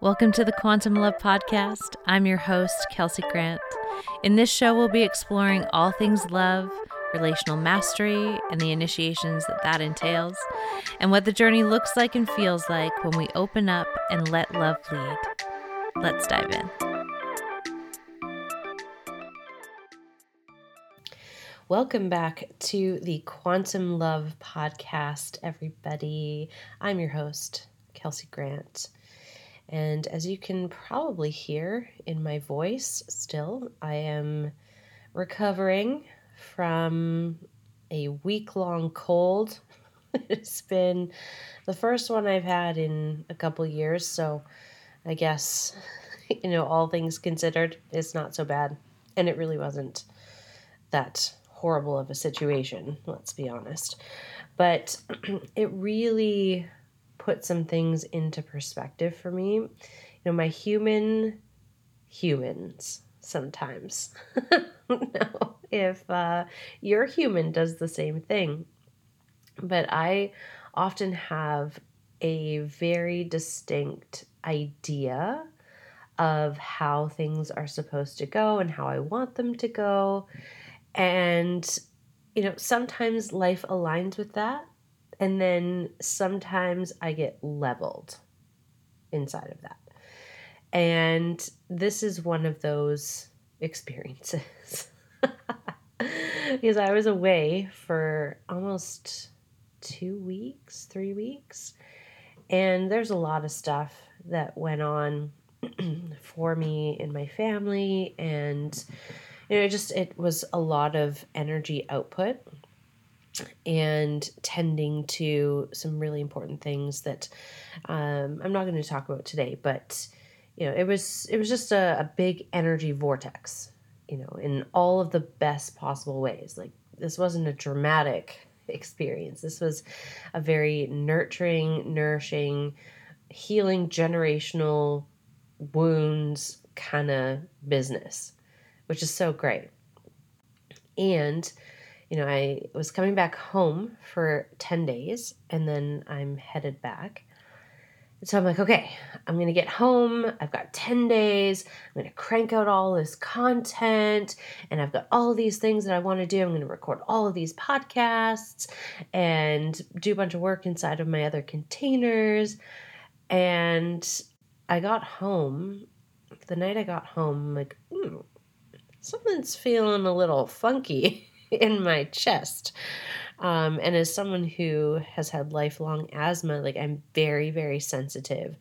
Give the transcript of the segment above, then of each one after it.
Welcome to the Quantum Love Podcast. I'm your host, Kelsey Grant. In this show, we'll be exploring all things love, relational mastery, and the initiations that entails, and what the journey looks like and feels like when we open up and let love lead. Let's dive in. Welcome back to the Quantum Love Podcast, everybody. I'm your host, Kelsey Grant. And as you can probably hear in my voice still, I am recovering from a week-long cold. It's been the first one I've had in a couple years, so I guess, all things considered, it's not so bad. And it really wasn't that horrible of a situation, let's be honest. But it really put some things into perspective for me. My humans sometimes. No, if your human does the same thing. But I often have a very distinct idea of how things are supposed to go and how I want them to go. And, sometimes life aligns with that. And then sometimes I get leveled inside of that. And this is one of those experiences. Because I was away for almost 3 weeks. And there's a lot of stuff that went on for me and my family. And, it was a lot of energy output and tending to some really important things that I'm not going to talk about today, but it was just a big energy vortex, in all of the best possible ways. Like, this wasn't a dramatic experience. This was a very nurturing, nourishing, healing generational wounds kind of business, which is so great. And I was coming back home for 10 days and then I'm headed back. And so I'm like, okay, I'm going to get home. I've got 10 days. I'm going to crank out all this content and I've got all these things that I want to do. I'm going to record all of these podcasts and do a bunch of work inside of my other containers. And I got home. The night I got home, I'm like, something's feeling a little funky in my chest. And as someone who has had lifelong asthma, I'm very, very sensitive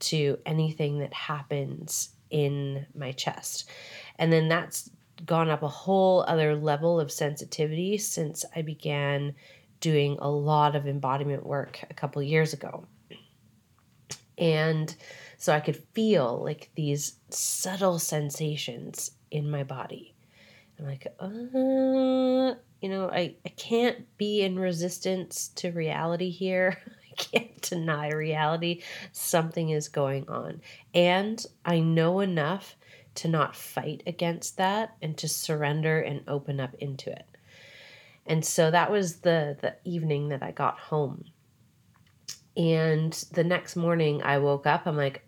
to anything that happens in my chest. And then that's gone up a whole other level of sensitivity since I began doing a lot of embodiment work a couple years ago. And so I could feel these subtle sensations in my body. I'm like, I can't be in resistance to reality here. I can't deny reality. Something is going on. And I know enough to not fight against that and to surrender and open up into it. And so that was the evening that I got home. And the next morning I woke up, I'm like,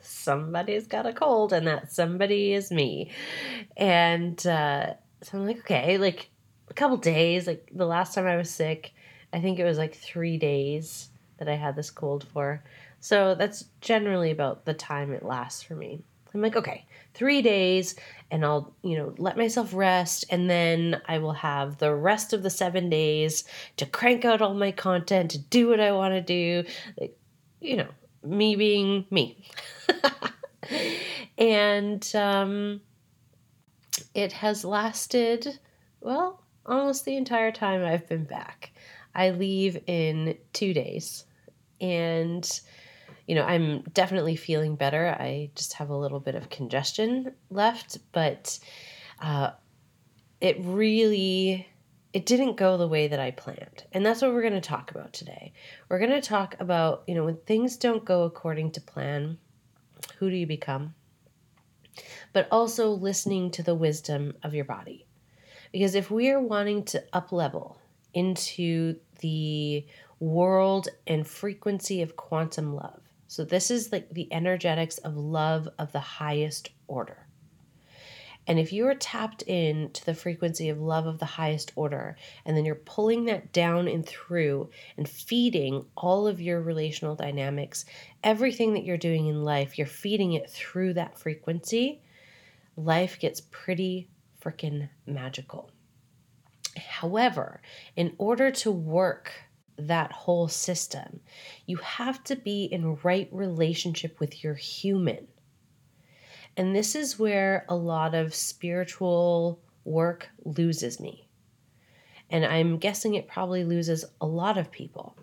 somebody's got a cold, and that somebody is me. And so I'm like, okay, a couple days, the last time I was sick, I think it was 3 days that I had this cold for. So that's generally about the time it lasts for me. I'm like, okay, 3 days and I'll, let myself rest. And then I will have the rest of the 7 days to crank out all my content, to do what I want to do. Me being me. And it has lasted, almost the entire time I've been back. I leave in 2 days. And, I'm definitely feeling better. I just have a little bit of congestion left, but it didn't go the way that I planned. And that's what we're going to talk about today. We're going to talk about, when things don't go according to plan, who do you become? But also listening to the wisdom of your body. Because if we are wanting to up-level into the world and frequency of quantum love, So this is like the energetics of love of the highest order. And if you are tapped into the frequency of love of the highest order, and then you're pulling that down and through and feeding all of your relational dynamics, everything that you're doing in life, you're feeding it through that frequency, life gets pretty freaking magical. However, in order to work that whole system, you have to be in right relationship with your human. And this is where a lot of spiritual work loses me. And I'm guessing it probably loses a lot of people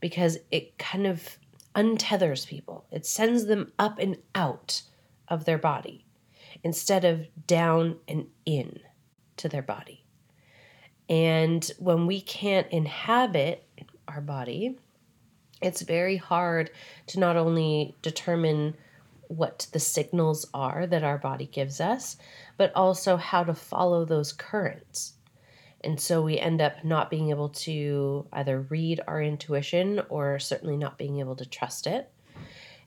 because it kind of untethers people. It sends them up and out of their body instead of down and in to their body. And when we can't inhabit our body, it's very hard to not only determine what the signals are that our body gives us, but also how to follow those currents. And so we end up not being able to either read our intuition or certainly not being able to trust it.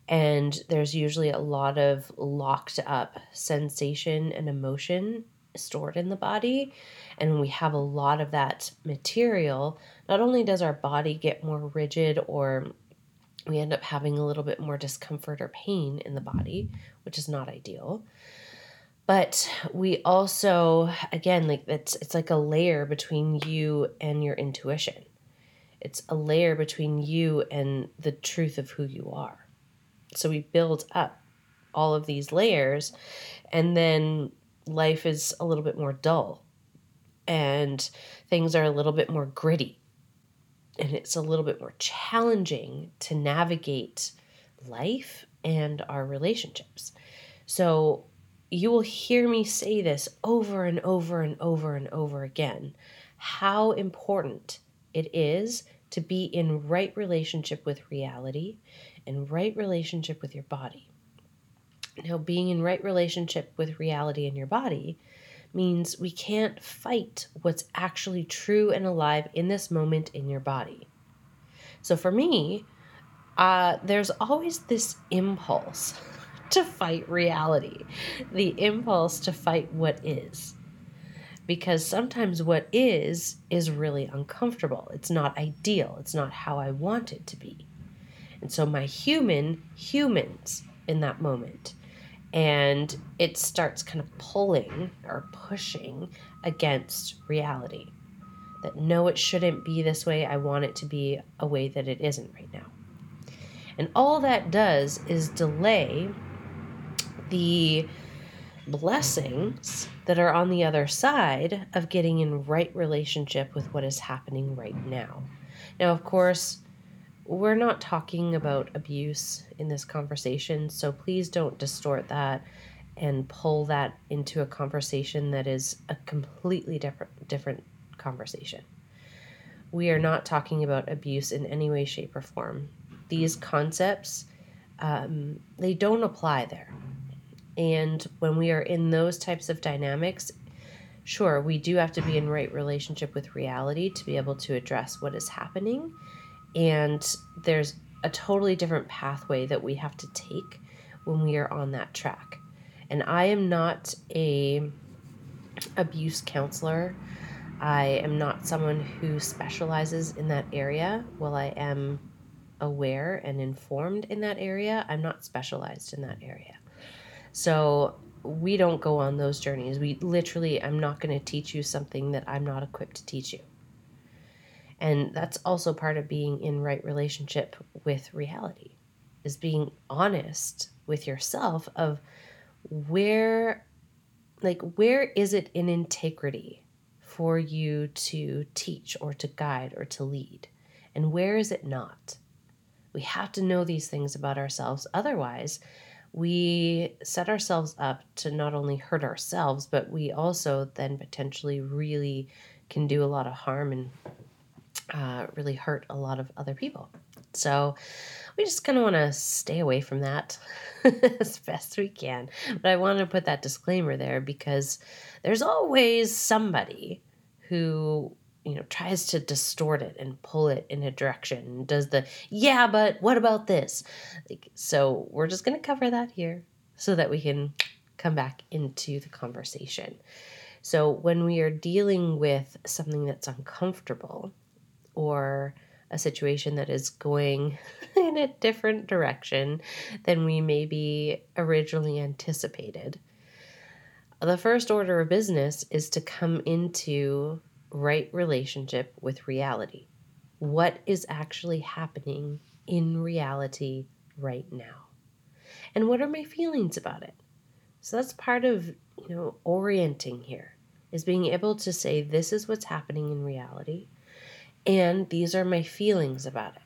And there's usually a lot of locked up sensation and emotion stored in the body. And when we have a lot of that material, not only does our body get more rigid, or we end up having a little bit more discomfort or pain in the body, which is not ideal. But we also, again, like it's like a layer between you and your intuition. It's a layer between you and the truth of who you are. So we build up all of these layers, and then life is a little bit more dull and things are a little bit more gritty. And it's a little bit more challenging to navigate life and our relationships. So you will hear me say this over and over and over and over again, how important it is to be in right relationship with reality and right relationship with your body. Now, being in right relationship with reality and your body means we can't fight what's actually true and alive in this moment in your body. So for me, there's always this impulse to fight reality, the impulse to fight what is, because sometimes what is really uncomfortable. It's not ideal. It's not how I want it to be. And so my humans in that moment, and it starts kind of pulling or pushing against reality. That no, it shouldn't be this way. I want it to be a way that it isn't right now. And all that does is delay the blessings that are on the other side of getting in right relationship with what is happening right now. Now, of course, we're not talking about abuse in this conversation, so please don't distort that and pull that into a conversation that is a completely different conversation. We are not talking about abuse in any way, shape, or form. These concepts, they don't apply there. And when we are in those types of dynamics, sure, we do have to be in right relationship with reality to be able to address what is happening. And there's a totally different pathway that we have to take when we are on that track. And I am not a abuse counselor. I am not someone who specializes in that area. While I am aware and informed in that area, I'm not specialized in that area. So we don't go on those journeys. We literally, I'm not going to teach you something that I'm not equipped to teach you. And that's also part of being in right relationship with reality, is being honest with yourself of where is it in integrity for you to teach or to guide or to lead? And where is it not? We have to know these things about ourselves. Otherwise, we set ourselves up to not only hurt ourselves, but we also then potentially really can do a lot of harm and really hurt a lot of other people. So we just kind of want to stay away from that as best we can. But I want to put that disclaimer there because there's always somebody who tries to distort it and pull it in a direction and does the, yeah, but what about this? So we're just going to cover that here so that we can come back into the conversation. So when we are dealing with something that's uncomfortable or a situation that is going in a different direction than we maybe originally anticipated, the first order of business is to come into right relationship with reality. What is actually happening in reality right now? And what are my feelings about it? So that's part of, orienting here, is being able to say, this is what's happening in reality, and these are my feelings about it.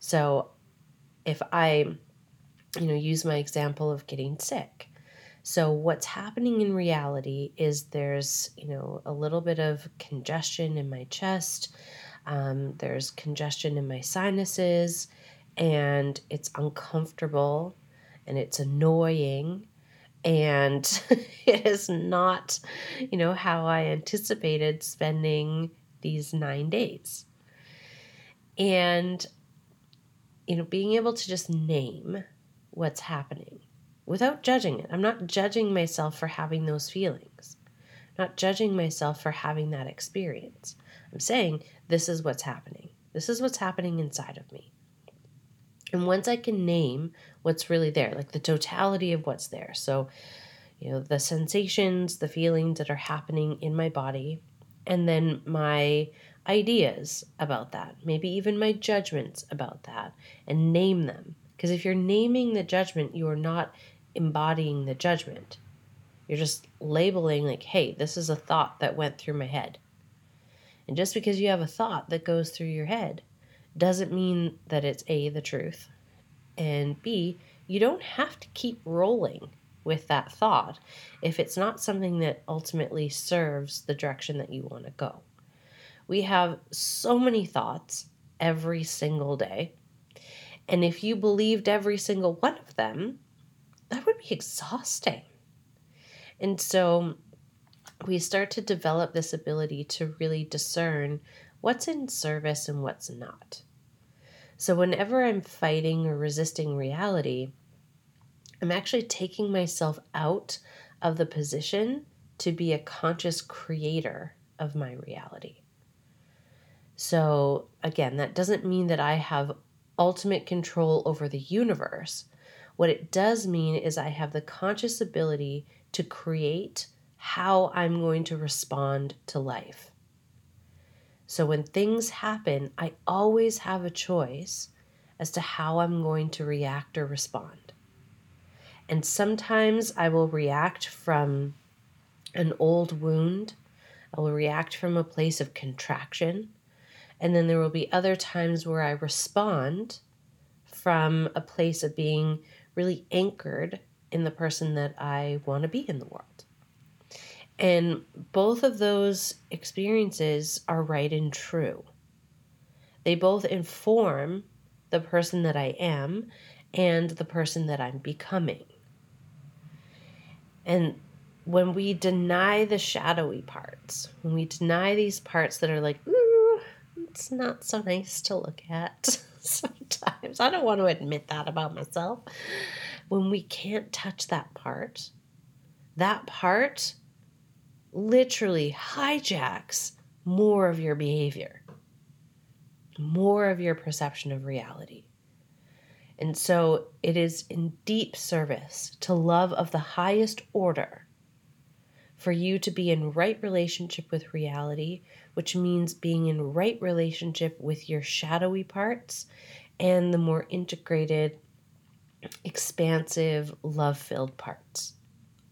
So if I, use my example of getting sick. So what's happening in reality is there's, a little bit of congestion in my chest. There's congestion in my sinuses, and it's uncomfortable and it's annoying, and it is not, how I anticipated spending these 9 days. And, being able to just name what's happening without judging it. I'm not judging myself for having those feelings. I'm not judging myself for having that experience. I'm saying, this is what's happening. This is what's happening inside of me. And once I can name what's really there, like the totality of what's there. So, the sensations, the feelings that are happening in my body, and then my ideas about that, maybe even my judgments about that, and name them. Because if you're naming the judgment, you are not embodying the judgment. You're just labeling like, hey, this is a thought that went through my head. And just because you have a thought that goes through your head doesn't mean that it's A, the truth, and B, you don't have to keep rolling with that thought if it's not something that ultimately serves the direction that you want to go. We have so many thoughts every single day. And if you believed every single one of them, that would be exhausting. And so we start to develop this ability to really discern what's in service and what's not. So whenever I'm fighting or resisting reality, I'm actually taking myself out of the position to be a conscious creator of my reality. So again, that doesn't mean that I have ultimate control over the universe. What it does mean is I have the conscious ability to create how I'm going to respond to life. So when things happen, I always have a choice as to how I'm going to react or respond. And sometimes I will react from an old wound. I will react from a place of contraction. And then there will be other times where I respond from a place of being really anchored in the person that I want to be in the world. And both of those experiences are right and true. They both inform the person that I am and the person that I'm becoming. And when we deny the shadowy parts, when we deny these parts that are like, it's not so nice to look at sometimes. I don't want to admit that about myself. When we can't touch that part literally hijacks more of your behavior, more of your perception of reality. And so it is in deep service to love of the highest order for you to be in right relationship with reality, which means being in right relationship with your shadowy parts and the more integrated, expansive, love-filled parts.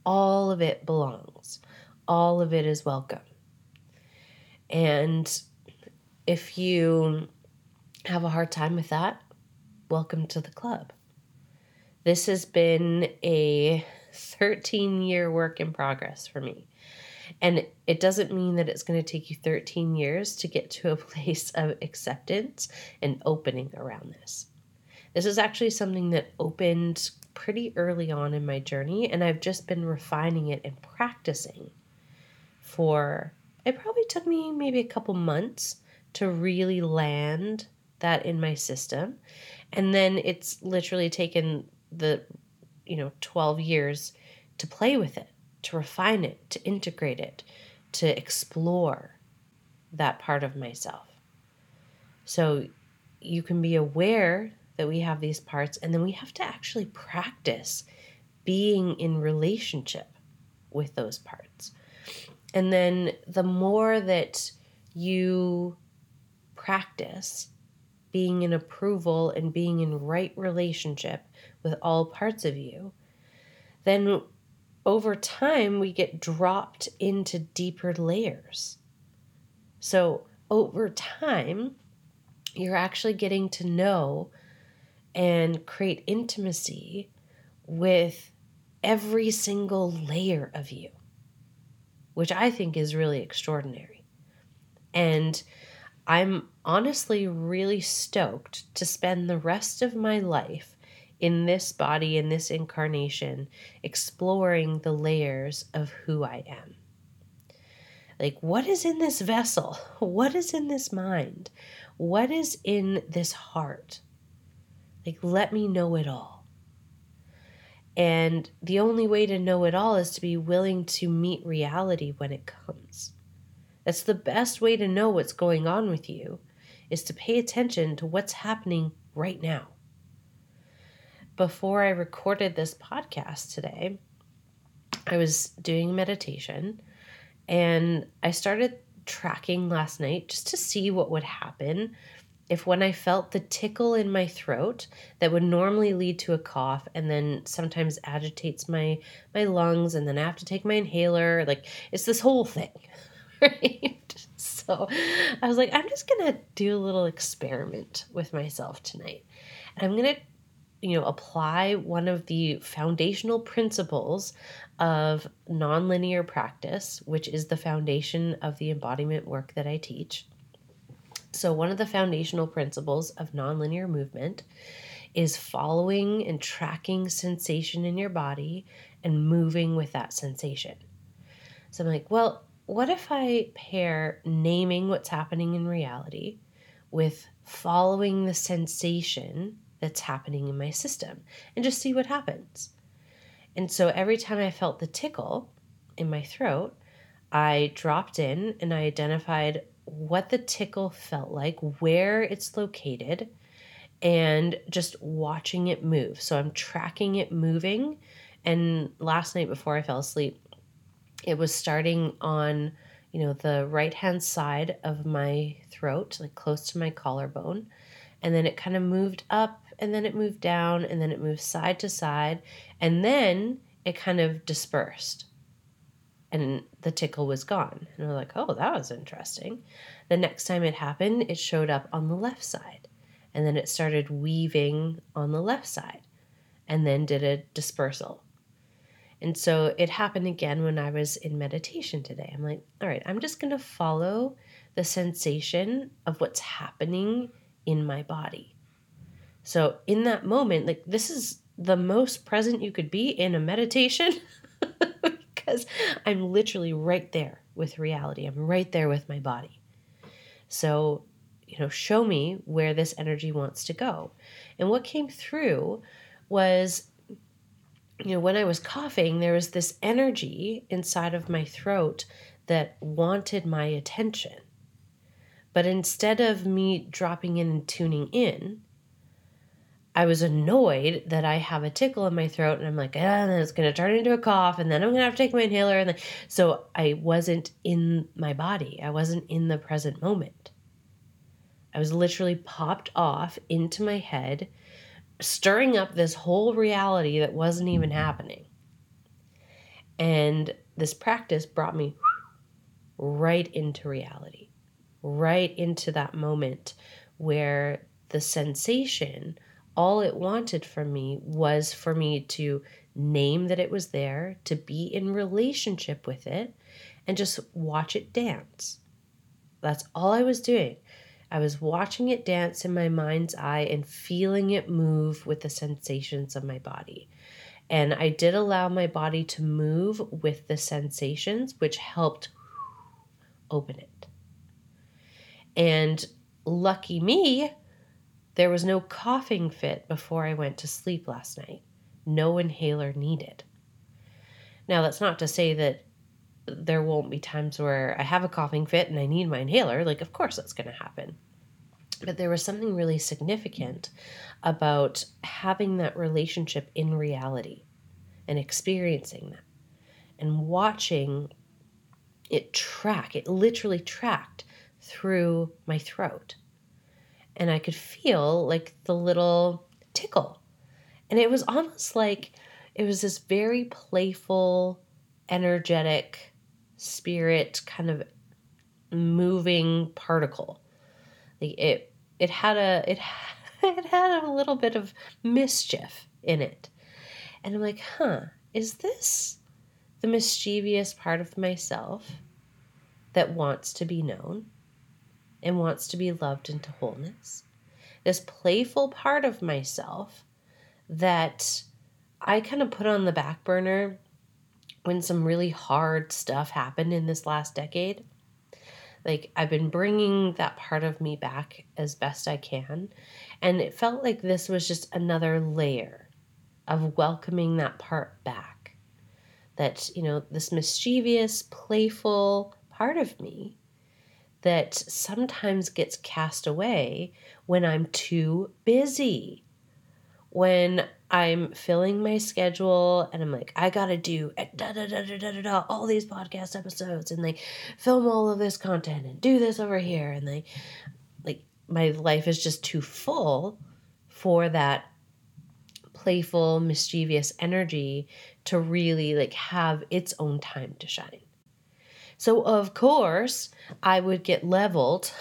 All of it belongs. All of it is welcome. And if you have a hard time with that, welcome to the club. This has been a 13-year work in progress for me. And it doesn't mean that it's going to take you 13 years to get to a place of acceptance and opening around this. This is actually something that opened pretty early on in my journey, and I've just been refining it and practicing for It probably took me maybe a couple months to really land that in my system. And then it's literally taken the, 12 years to play with it, to refine it, to integrate it, to explore that part of myself. So you can be aware that we have these parts, and then we have to actually practice being in relationship with those parts. And then the more that you practice being in approval and being in right relationship with all parts of you, then over time we get dropped into deeper layers. So over time, you're actually getting to know and create intimacy with every single layer of you, which I think is really extraordinary. And I'm honestly really stoked to spend the rest of my life in this body, in this incarnation, exploring the layers of who I am. Like, what is in this vessel? What is in this mind? What is in this heart? Like, let me know it all. And the only way to know it all is to be willing to meet reality when it comes. That's the best way to know what's going on with you, is to pay attention to what's happening right now. Before I recorded this podcast today, I was doing meditation, and I started tracking last night just to see what would happen if, when I felt the tickle in my throat that would normally lead to a cough and then sometimes agitates my lungs, and then I have to take my inhaler. Like, it's this whole thing, right? So I was like, I'm just going to do a little experiment with myself tonight. And I'm going to, apply one of the foundational principles of nonlinear practice, which is the foundation of the embodiment work that I teach. So one of the foundational principles of nonlinear movement is following and tracking sensation in your body and moving with that sensation. So I'm like, well, what if I pair naming what's happening in reality with following the sensation that's happening in my system and just see what happens? And so every time I felt the tickle in my throat, I dropped in and I identified what the tickle felt like, where it's located, and just watching it move. So I'm tracking it moving. And last night before I fell asleep, it was starting on, the right-hand side of my throat, like close to my collarbone. And then it kind of moved up, and then it moved down, and then it moved side to side. And then it kind of dispersed and the tickle was gone. And we're like, oh, that was interesting. The next time it happened, it showed up on the left side. And then it started weaving on the left side and then did a dispersal. And so it happened again when I was in meditation today. I'm like, all right, I'm just going to follow the sensation of what's happening in my body. So in that moment, like, this is the most present you could be in a meditation because I'm literally right there with reality. I'm right there with my body. So, show me where this energy wants to go. And what came through was, when I was coughing, there was this energy inside of my throat that wanted my attention. But instead of me dropping in and tuning in, I was annoyed that I have a tickle in my throat, and I'm like, and then it's going to turn into a cough, and then I'm going to have to take my inhaler. And then, so I wasn't in my body. I wasn't in the present moment. I was literally popped off into my head, stirring up this whole reality that wasn't even happening. And this practice brought me right into reality, right into that moment where the sensation, all it wanted from me was for me to name that it was there, to be in relationship with it, and just watch it dance. That's all I was doing. I was watching it dance in my mind's eye and feeling it move with the sensations of my body. And I did allow my body to move with the sensations, which helped open it. And lucky me, there was no coughing fit before I went to sleep last night. No inhaler needed. Now, that's not to say that there won't be times where I have a coughing fit and I need my inhaler. Like, of course that's going to happen. But there was something really significant about having that relationship in reality and experiencing that and watching it track. It literally tracked through my throat. And I could feel like the little tickle. And it was almost like it was this very playful, energetic spirit kind of moving particle. Like it had a little bit of mischief in it. And I'm like, is this the mischievous part of myself that wants to be known and wants to be loved into wholeness? This playful part of myself that I kind of put on the back burner when some really hard stuff happened in this last decade. Like, I've been bringing that part of me back as best I can. And it felt like this was just another layer of welcoming that part back. That, this mischievous, playful part of me that sometimes gets cast away when I'm too busy. When I'm filling my schedule and I'm like, I gotta do all these podcast episodes and like film all of this content and do this over here. And like my life is just too full for that playful, mischievous energy to really like have its own time to shine. So of course I would get leveled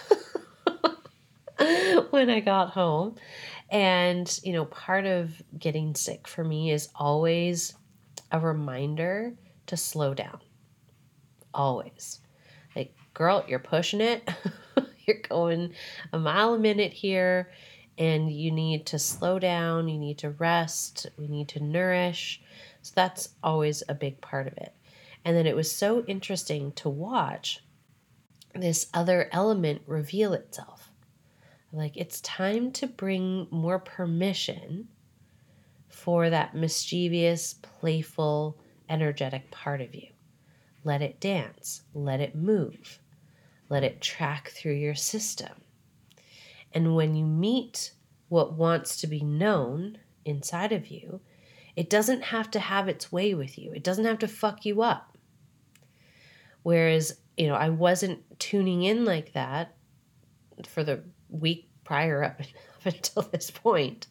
when I got home. And, part of getting sick for me is always a reminder to slow down. Always. Like, girl, you're pushing it. You're going a mile a minute here. And you need to slow down. You need to rest. We need to nourish. So that's always a big part of it. And then it was so interesting to watch this other element reveal itself. Like, it's time to bring more permission for that mischievous, playful, energetic part of you. Let it dance. Let it move. Let it track through your system. And when you meet what wants to be known inside of you, it doesn't have to have its way with you. It doesn't have to fuck you up. Whereas, I wasn't tuning in like that for the week prior up until this point.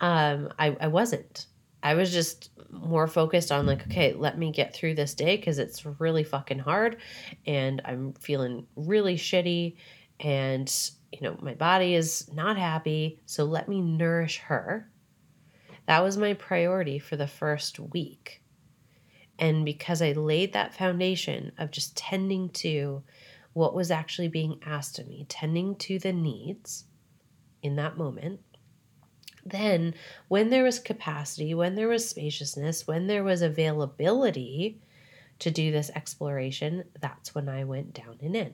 I wasn't. I was just more focused on like, okay, let me get through this day because it's really fucking hard and I'm feeling really shitty and, my body is not happy. So let me nourish her. That was my priority for the first week. And because I laid that foundation of just tending to what was actually being asked of me, tending to the needs in that moment, then when there was capacity, when there was spaciousness, when there was availability to do this exploration, that's when I went down and in.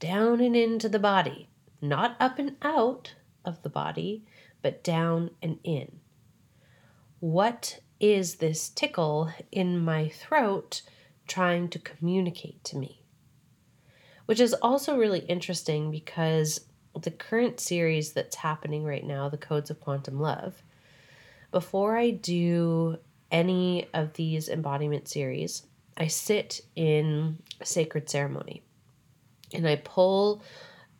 Down and into the body, not up and out of the body, but down and in. What is this tickle in my throat trying to communicate to me? Which is also really interesting because the current series that's happening right now, the Codes of Quantum Love, before I do any of these embodiment series, I sit in a sacred ceremony and I pull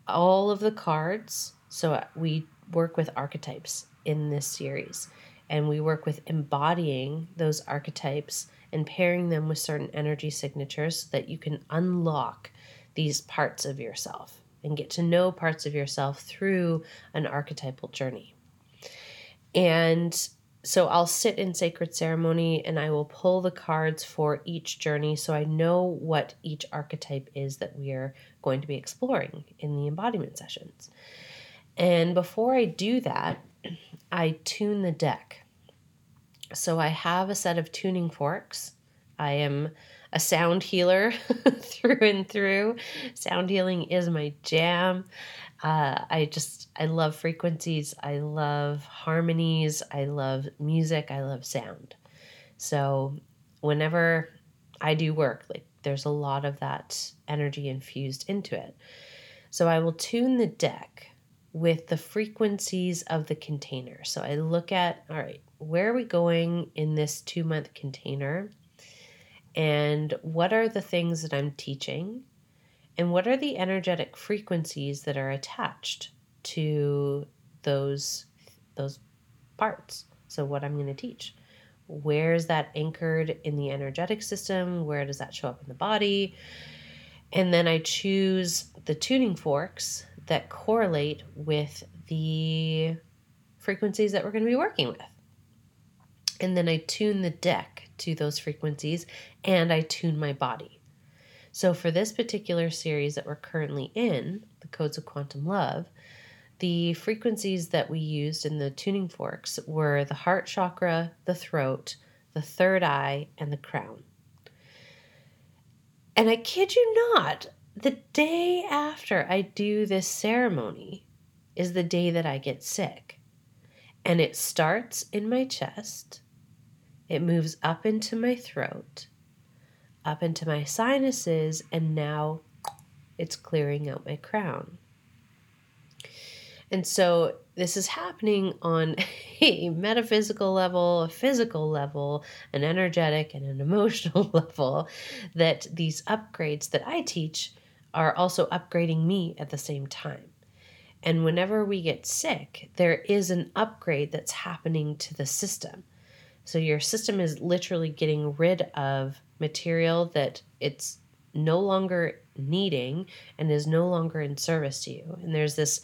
all of the cards. So we work with archetypes in this series and we work with embodying those archetypes and pairing them with certain energy signatures so that you can unlock these parts of yourself and get to know parts of yourself through an archetypal journey. And so I'll sit in sacred ceremony and I will pull the cards for each journey so I know what each archetype is that we are going to be exploring in the embodiment sessions. And before I do that, I tune the deck. So I have a set of tuning forks. I am a sound healer through and through. Sound healing is my jam. I love frequencies. I love harmonies. I love music. I love sound. So whenever I do work, like there's a lot of that energy infused into it. So I will tune the deck with the frequencies of the container. So I look at, all right, where are we going in this 2-month container? And what are the things that I'm teaching? And what are the energetic frequencies that are attached to those parts? So what I'm going to teach. Where is that anchored in the energetic system? Where does that show up in the body? And then I choose the tuning forks that correlate with the frequencies that we're going to be working with. And then I tune the deck to those frequencies and I tune my body. So for this particular series that we're currently in, the Codes of Quantum Love, the frequencies that we used in the tuning forks were the heart chakra, the throat, the third eye, and the crown. And I kid you not, the day after I do this ceremony is the day that I get sick. And it starts in my chest. It moves up into my throat, up into my sinuses, and now it's clearing out my crown. And so this is happening on a metaphysical level, a physical level, an energetic and an emotional level, that these upgrades that I teach are also upgrading me at the same time. And whenever we get sick, there is an upgrade that's happening to the system. So your system is literally getting rid of material that it's no longer needing and is no longer in service to you. And there's this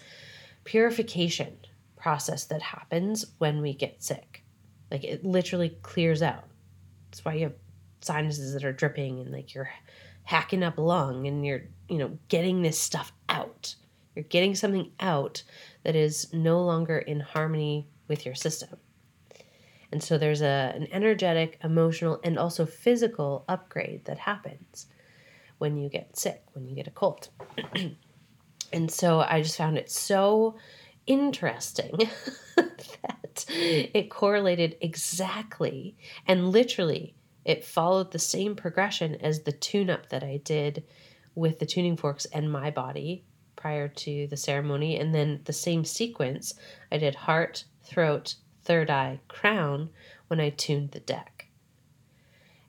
purification process that happens when we get sick. Like it literally clears out. That's why you have sinuses that are dripping and like you're hacking up lung and you're, getting this stuff out. You're getting something out that is no longer in harmony with your system. And so there's an energetic, emotional, and also physical upgrade that happens when you get sick, when you get a cold. And so I just found it so interesting that it correlated exactly, and literally it followed the same progression as the tune-up that I did with the tuning forks and my body prior to the ceremony. And then the same sequence, I did heart, throat, third eye, crown, when I tuned the deck.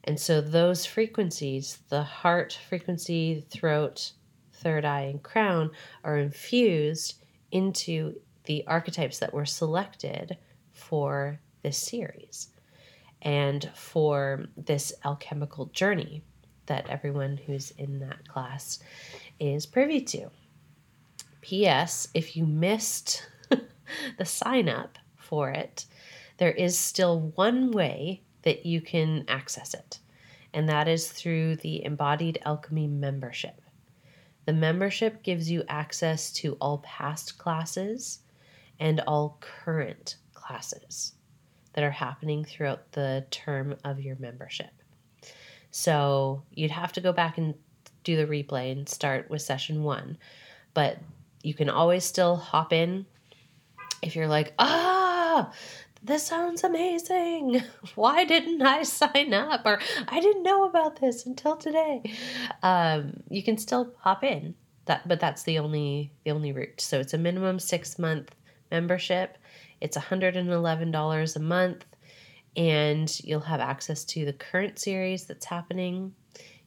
And so those frequencies, the heart frequency, throat, third eye, and crown, are infused into the archetypes that were selected for this series and for this alchemical journey that everyone who's in that class is privy to. P.S. if you missed the sign up for it, there is still one way that you can access it, and that is through the Embodied Alchemy membership. The membership gives you access to all past classes and all current classes that are happening throughout the term of your membership. So you'd have to go back and do the replay and start with session 1, but you can always still hop in if you're like, this sounds amazing. Why didn't I sign up? Or I didn't know about this until today. You can still hop in, but that's the only route. So it's a minimum 6-month membership. It's $111 a month, and you'll have access to the current series that's happening.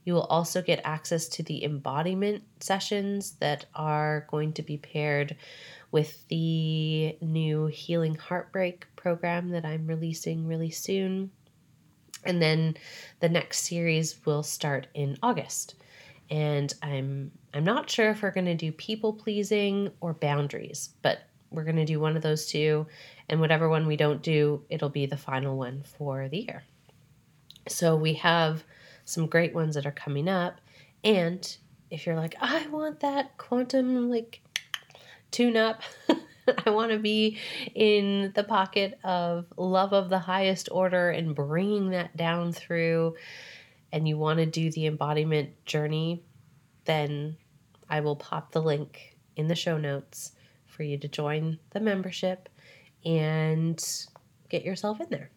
You will also get access to the embodiment sessions that are going to be paired with the new Healing Heartbreak program that I'm releasing really soon. And then the next series will start in August. And I'm not sure if we're going to do people pleasing or boundaries, but we're going to do one of those two. And whatever one we don't do, it'll be the final one for the year. So we have some great ones that are coming up. And if you're like, I want that quantum, tune up. I want to be in the pocket of love of the highest order and bringing that down through and you want to do the embodiment journey, then I will pop the link in the show notes for you to join the membership and get yourself in there.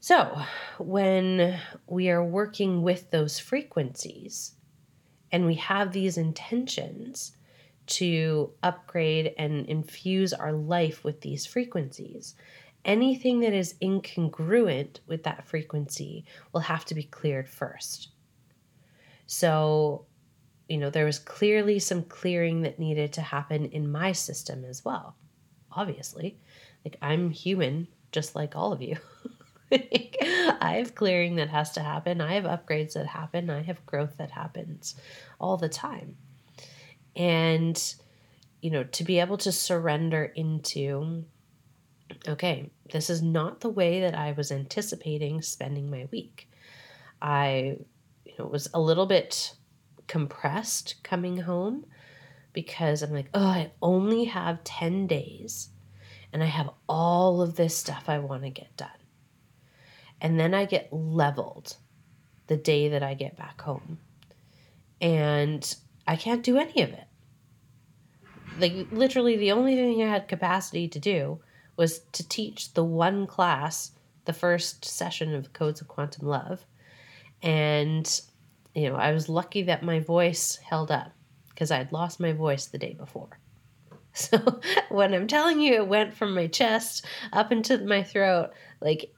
So when we are working with those frequencies and we have these intentions to upgrade and infuse our life with these frequencies, anything that is incongruent with that frequency will have to be cleared first. So, you know, there was clearly some clearing that needed to happen in my system as well. Obviously, like, I'm human, just like all of you. I have clearing that has to happen. I have upgrades that happen. I have growth that happens all the time. And, you know, to be able to surrender into, okay, this is not the way that I was anticipating spending my week. I was a little bit compressed coming home because I'm like, oh, I only have 10 days and I have all of this stuff I want to get done. And then I get leveled the day that I get back home. And I can't do any of it. Like, literally the only thing I had capacity to do was to teach the one class, the first session of Codes of Quantum Love. And, you know, I was lucky that my voice held up because I had lost my voice the day before. So when I'm telling you it went from my chest up into my throat, like,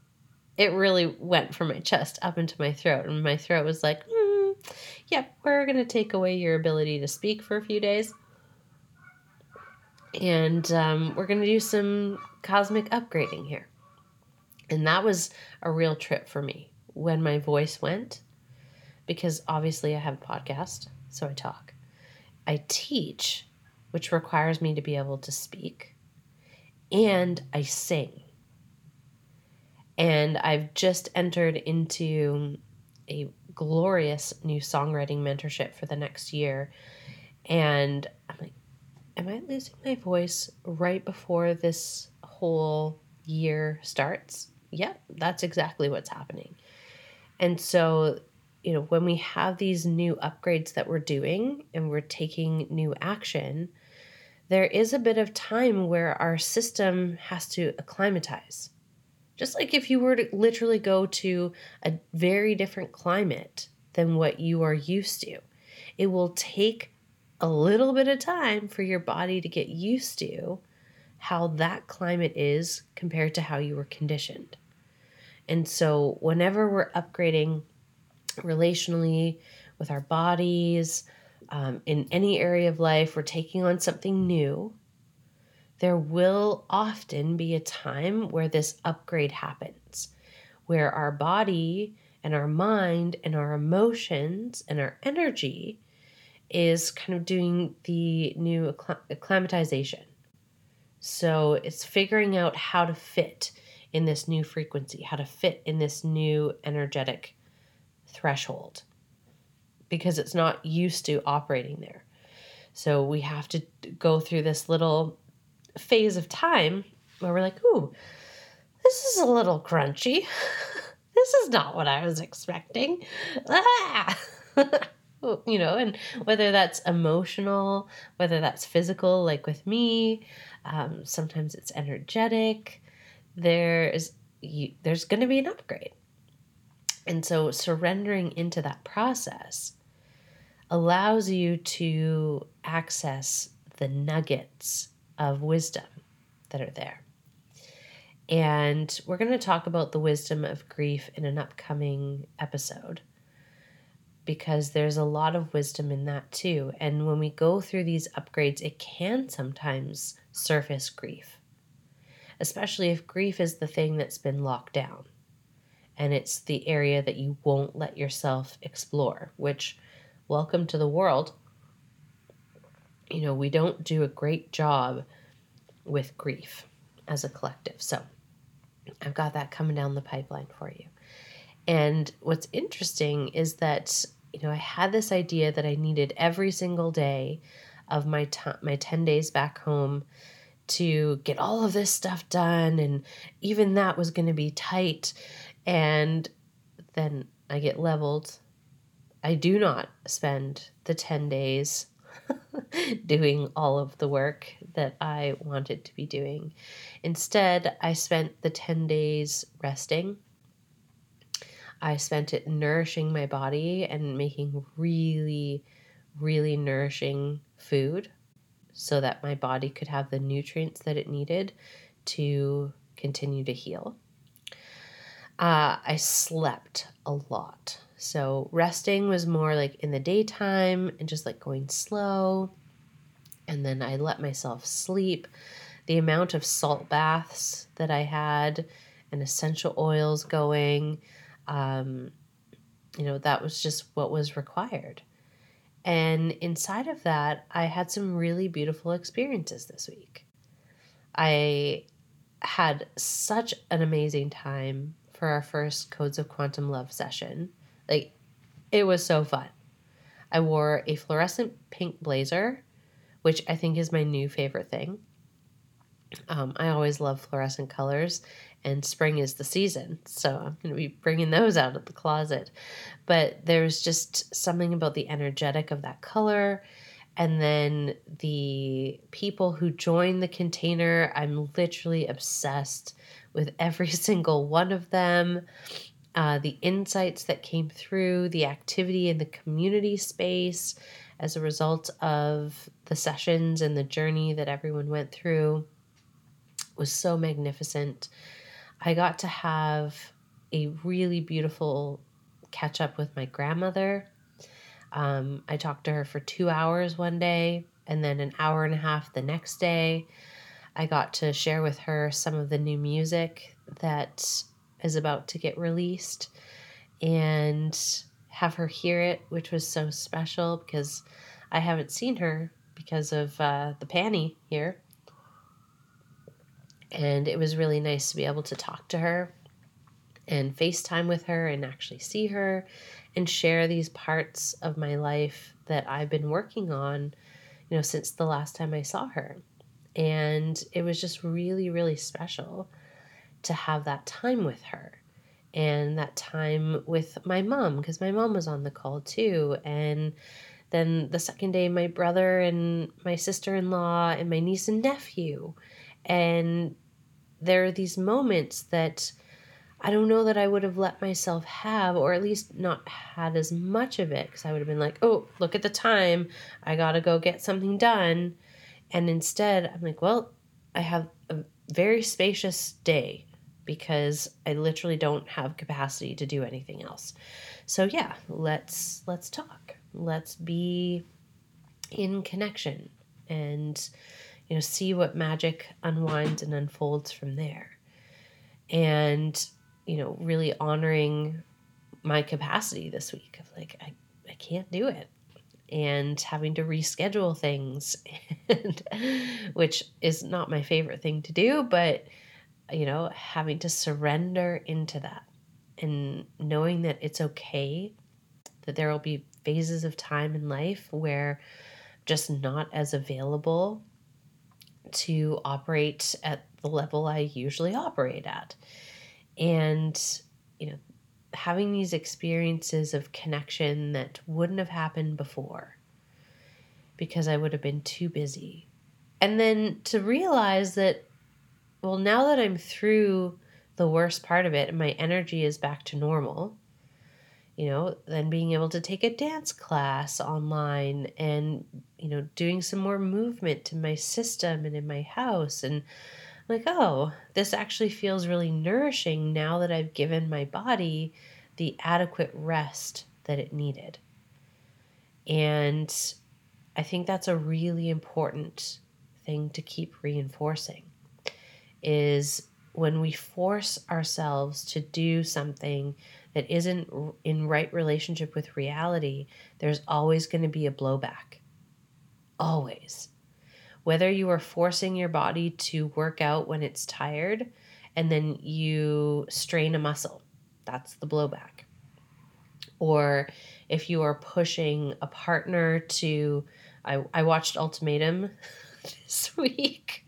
it really went from my chest up into my throat. And my throat was like, yep, we're going to take away your ability to speak for a few days. And we're going to do some cosmic upgrading here. And that was a real trip for me when my voice went, because obviously I have a podcast, so I talk. I teach, which requires me to be able to speak. And I sing. And I've just entered into a glorious new songwriting mentorship for the next year. And I'm like, am I losing my voice right before this whole year starts? Yep, that's exactly what's happening. And so, you know, when we have these new upgrades that we're doing and we're taking new action, there is a bit of time where our system has to acclimatize. Just like if you were to literally go to a very different climate than what you are used to, it will take a little bit of time for your body to get used to how that climate is compared to how you were conditioned. And so whenever we're upgrading relationally with our bodies, in any area of life, we're taking on something new. There will often be a time where this upgrade happens, where our body and our mind and our emotions and our energy is kind of doing the new acclimatization. So it's figuring out how to fit in this new frequency, how to fit in this new energetic threshold, because it's not used to operating there. So we have to go through this little phase of time where we're like, ooh, this is a little crunchy. This is not what I was expecting. Ah! You know, and whether that's emotional, whether that's physical, like with me, sometimes it's energetic, there's going to be an upgrade. And so surrendering into that process allows you to access the nuggets of wisdom that are there. And we're going to talk about the wisdom of grief in an upcoming episode, because there's a lot of wisdom in that too. And when we go through these upgrades, it can sometimes surface grief, especially if grief is the thing that's been locked down and it's the area that you won't let yourself explore, which, welcome to the world. You know, we don't do a great job with grief as a collective. So I've got that coming down the pipeline for you. And what's interesting is that, you know, I had this idea that I needed every single day of my 10 days back home to get all of this stuff done. And even that was going to be tight. And then I get leveled. I do not spend the 10 days doing all of the work that I wanted to be doing. Instead, I spent the 10 days resting. I spent it nourishing my body and making really, really nourishing food so that my body could have the nutrients that it needed to continue to heal. I slept a lot. So resting was more like in the daytime and just like going slow. And then I let myself sleep. The amount of salt baths that I had and essential oils going, that was just what was required. And inside of that, I had some really beautiful experiences this week. I had such an amazing time for our first Codes of Quantum Love session. Like, it was so fun. I wore a fluorescent pink blazer, which I think is my new favorite thing. I always love fluorescent colors, and spring is the season, so I'm going to be bringing those out of the closet. But there's just something about the energetic of that color, and then the people who join the container, I'm literally obsessed with every single one of them. The insights that came through, the activity in the community space as a result of the sessions and the journey that everyone went through was so magnificent. I got to have a really beautiful catch up with my grandmother. I talked to her for 2 hours one day and then an hour and a half the next day. I got to share with her some of the new music that is about to get released and have her hear it, which was so special because I haven't seen her because of the panny here. And it was really nice to be able to talk to her and FaceTime with her and actually see her and share these parts of my life that I've been working on, since the last time I saw her. And it was just really, really special to have that time with her and that time with my mom, because my mom was on the call too. And then the second day, my brother and my sister-in-law and my niece and nephew. And there are these moments that I don't know that I would have let myself have, or at least not had as much of it, because I would have been like, oh, look at the time. I got to go get something done. And instead, I'm like, well, I have a very spacious day, because I literally don't have capacity to do anything else. So yeah, let's talk. Let's be in connection and, see what magic unwinds and unfolds from there. And, really honoring my capacity this week of like, I can't do it, and having to reschedule things, which is not my favorite thing to do, but having to surrender into that and knowing that it's okay, that there will be phases of time in life where I'm just not as available to operate at the level I usually operate at. And, having these experiences of connection that wouldn't have happened before because I would have been too busy. And then to realize that, well, now that I'm through the worst part of it and my energy is back to normal, then being able to take a dance class online and, doing some more movement to my system and in my house. And like, oh, this actually feels really nourishing now that I've given my body the adequate rest that it needed. And I think that's a really important thing to keep reinforcing. Is when we force ourselves to do something that isn't in right relationship with reality, there's always going to be a blowback. Always. Whether you are forcing your body to work out when it's tired and then you strain a muscle, that's the blowback. Or if you are pushing a partner to, I watched Ultimatum this week.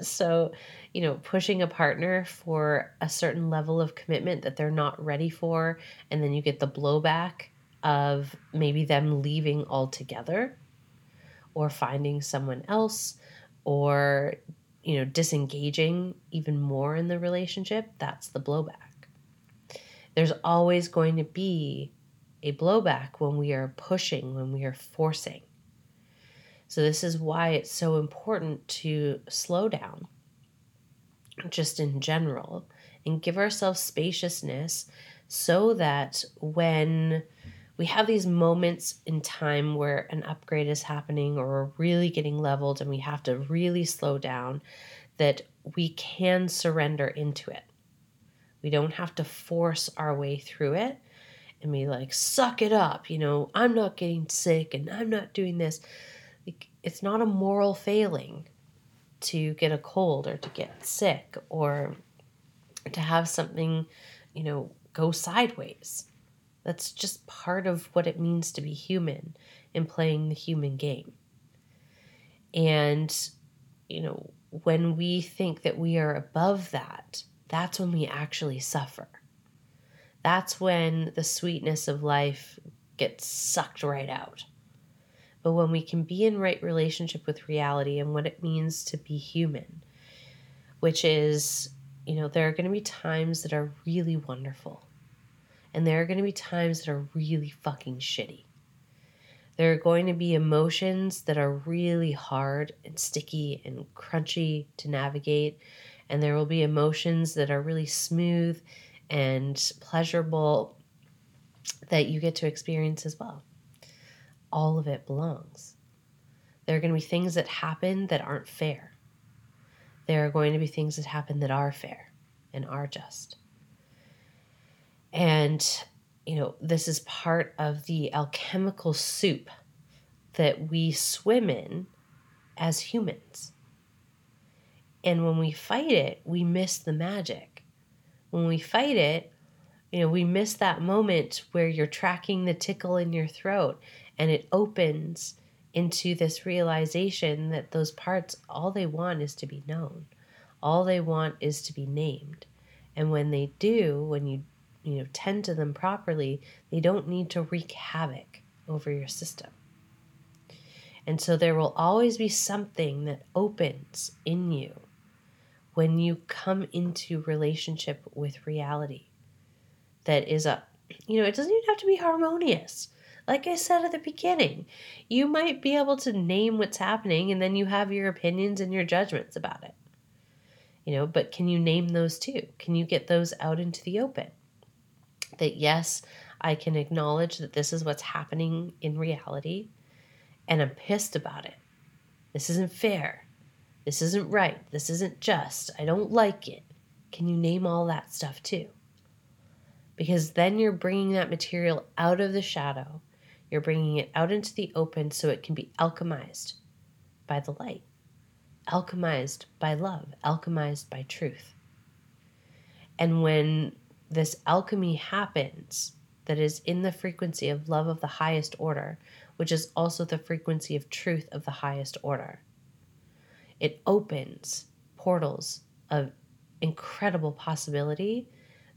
So you know, pushing a partner for a certain level of commitment that they're not ready for, and then you get the blowback of maybe them leaving altogether or finding someone else or, you know, disengaging even more in the relationship, that's the blowback. There's always going to be a blowback when we are pushing, when we are forcing. So this is why it's so important to slow down, just in general, and give ourselves spaciousness so that when we have these moments in time where an upgrade is happening or we're really getting leveled and we have to really slow down, that we can surrender into it. We don't have to force our way through it and be like, suck it up, you know, I'm not getting sick and I'm not doing this. Like, it's not a moral failing to get a cold or to get sick or to have something, you know, go sideways. That's just part of what it means to be human and playing the human game. And, you know, when we think that we are above that, that's when we actually suffer. That's when the sweetness of life gets sucked right out. But when we can be in right relationship with reality and what it means to be human, which is, you know, there are going to be times that are really wonderful. And there are going to be times that are really fucking shitty. There are going to be emotions that are really hard and sticky and crunchy to navigate. And there will be emotions that are really smooth and pleasurable that you get to experience as well. All of it belongs. There are going to be things that happen that aren't fair. There are going to be things that happen that are fair and are just. And, you know, this is part of the alchemical soup that we swim in as humans. And when we fight it, we miss the magic. When we fight it, you know, we miss that moment where you're tracking the tickle in your throat and it opens into this realization that those parts, all they want is to be known. All they want is to be named. And when they do, when you know, tend to them properly, they don't need to wreak havoc over your system. And so there will always be something that opens in you when you come into relationship with reality. That is a, you know, it doesn't even have to be harmonious. Like I said at the beginning, you might be able to name what's happening and then you have your opinions and your judgments about it. You know, but can you name those too? Can you get those out into the open? That yes, I can acknowledge that this is what's happening in reality and I'm pissed about it. This isn't fair. This isn't right. This isn't just. I don't like it. Can you name all that stuff too? Because then you're bringing that material out of the shadow. You're bringing it out into the open so it can be alchemized by the light, alchemized by love, alchemized by truth. And when this alchemy happens, that is in the frequency of love of the highest order, which is also the frequency of truth of the highest order, it opens portals of incredible possibility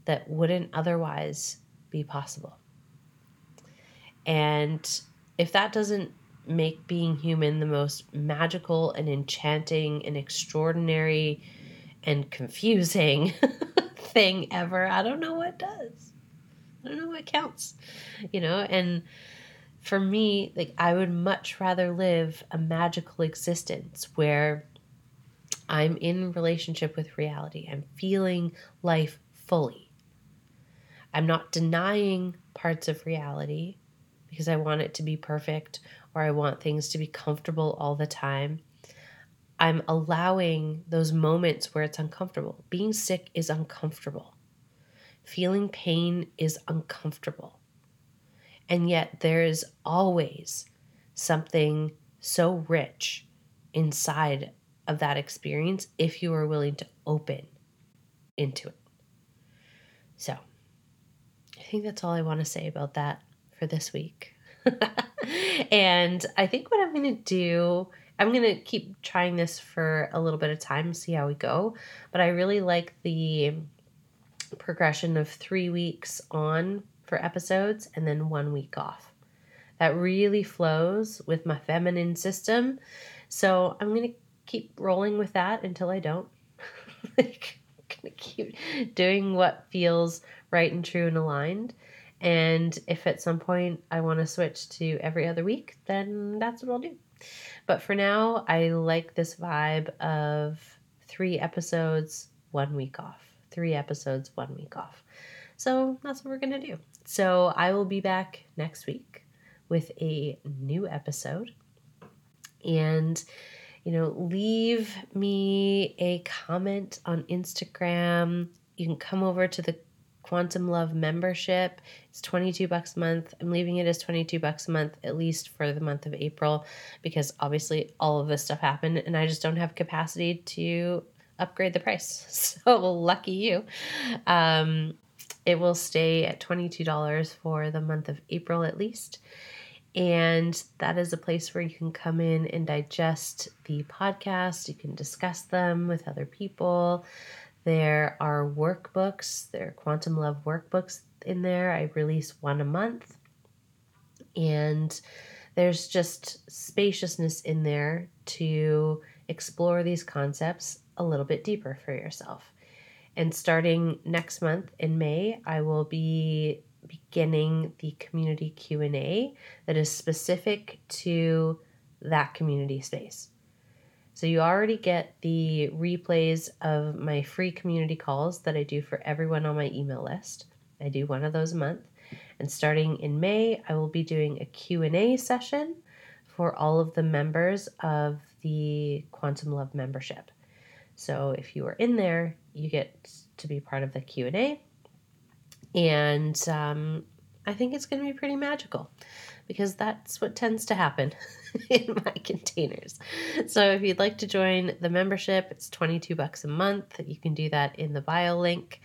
that wouldn't otherwise be possible. And if that doesn't make being human the most magical and enchanting and extraordinary and confusing thing ever, I don't know what does. I don't know what counts, you know? And for me, like, I would much rather live a magical existence where I'm in relationship with reality. I'm feeling life fully. I'm not denying parts of reality because I want it to be perfect or I want things to be comfortable all the time. I'm allowing those moments where it's uncomfortable. Being sick is uncomfortable. Feeling pain is uncomfortable. And yet there is always something so rich inside of that experience if you are willing to open into it. So I think that's all I want to say about that for this week. And I think what I'm going to do I'm going to keep trying this for a little bit of time, see how we go. But I really like the progression of 3 weeks on for episodes and then 1 week off. That really flows with my feminine system. So I'm going to keep rolling with that until I don't. Like, I'm going to keep doing what feels right and true and aligned. And if at some point I want to switch to every other week, then that's what I'll do. But for now, I like this vibe of 3 episodes, 1 week off. 3 episodes, 1 week off. So that's what we're going to do. So I will be back next week with a new episode. And, you know, leave me a comment on Instagram. You can come over to the Quantum Love membership. It's $22 a month. I'm leaving it as $22 a month, at least for the month of April, because obviously all of this stuff happened and I just don't have capacity to upgrade the price. So lucky you. It will stay at $22 for the month of April at least. And that is a place where you can come in and digest the podcast. You can discuss them with other people. There are workbooks, there are Quantum Love workbooks in there. I release one a month. And there's just spaciousness in there to explore these concepts a little bit deeper for yourself. And starting next month in May, I will be beginning the community Q&A that is specific to that community space. So you already get the replays of my free community calls that I do for everyone on my email list. I do one of those a month. And starting in May, I will be doing a Q&A session for all of the members of the Quantum Love membership. So if you are in there, you get to be part of the Q&A. And I think it's going to be pretty magical, because that's what tends to happen in my containers. So if you'd like to join the membership, it's $22 a month. You can do that in the bio link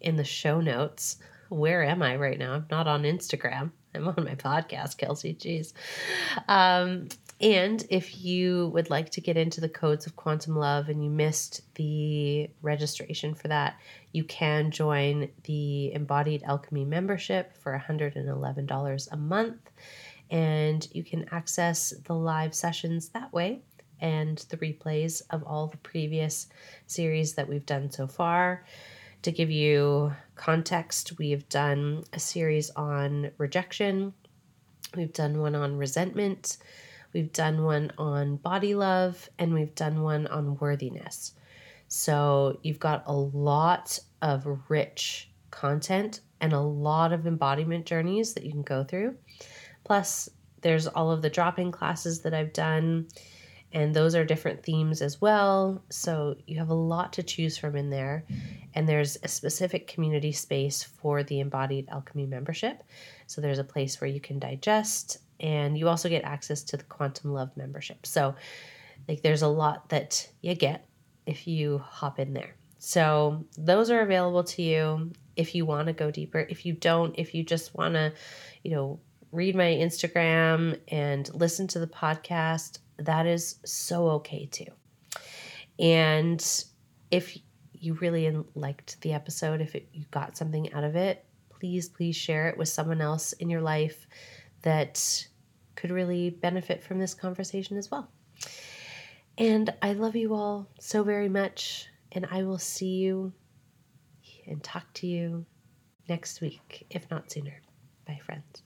in the show notes. Where am I right now? I'm not on Instagram. I'm on my podcast, Kelsey. Jeez. And if you would like to get into the Codes of Quantum Love and you missed the registration for that, you can join the Embodied Alchemy membership for $111 a month. And you can access the live sessions that way and the replays of all the previous series that we've done so far. To give you context, we've done a series on rejection. We've done one on resentment. We've done one on body love, and we've done one on worthiness. So you've got a lot of rich content and a lot of embodiment journeys that you can go through. Plus, there's all of the drop-in classes that I've done, and those are different themes as well. So you have a lot to choose from in there. And there's a specific community space for the Embodied Alchemy membership. So there's a place where you can digest, and you also get access to the Quantum Love membership. So like, there's a lot that you get if you hop in there. So those are available to you if you want to go deeper. If you don't, if you just want to, you know, read my Instagram and listen to the podcast, that is so okay too. And if you really liked the episode, if you got something out of it, please share it with someone else in your life that could really benefit from this conversation as well. And I love you all so very much, and I will see you and talk to you next week, if not sooner. Bye, friends.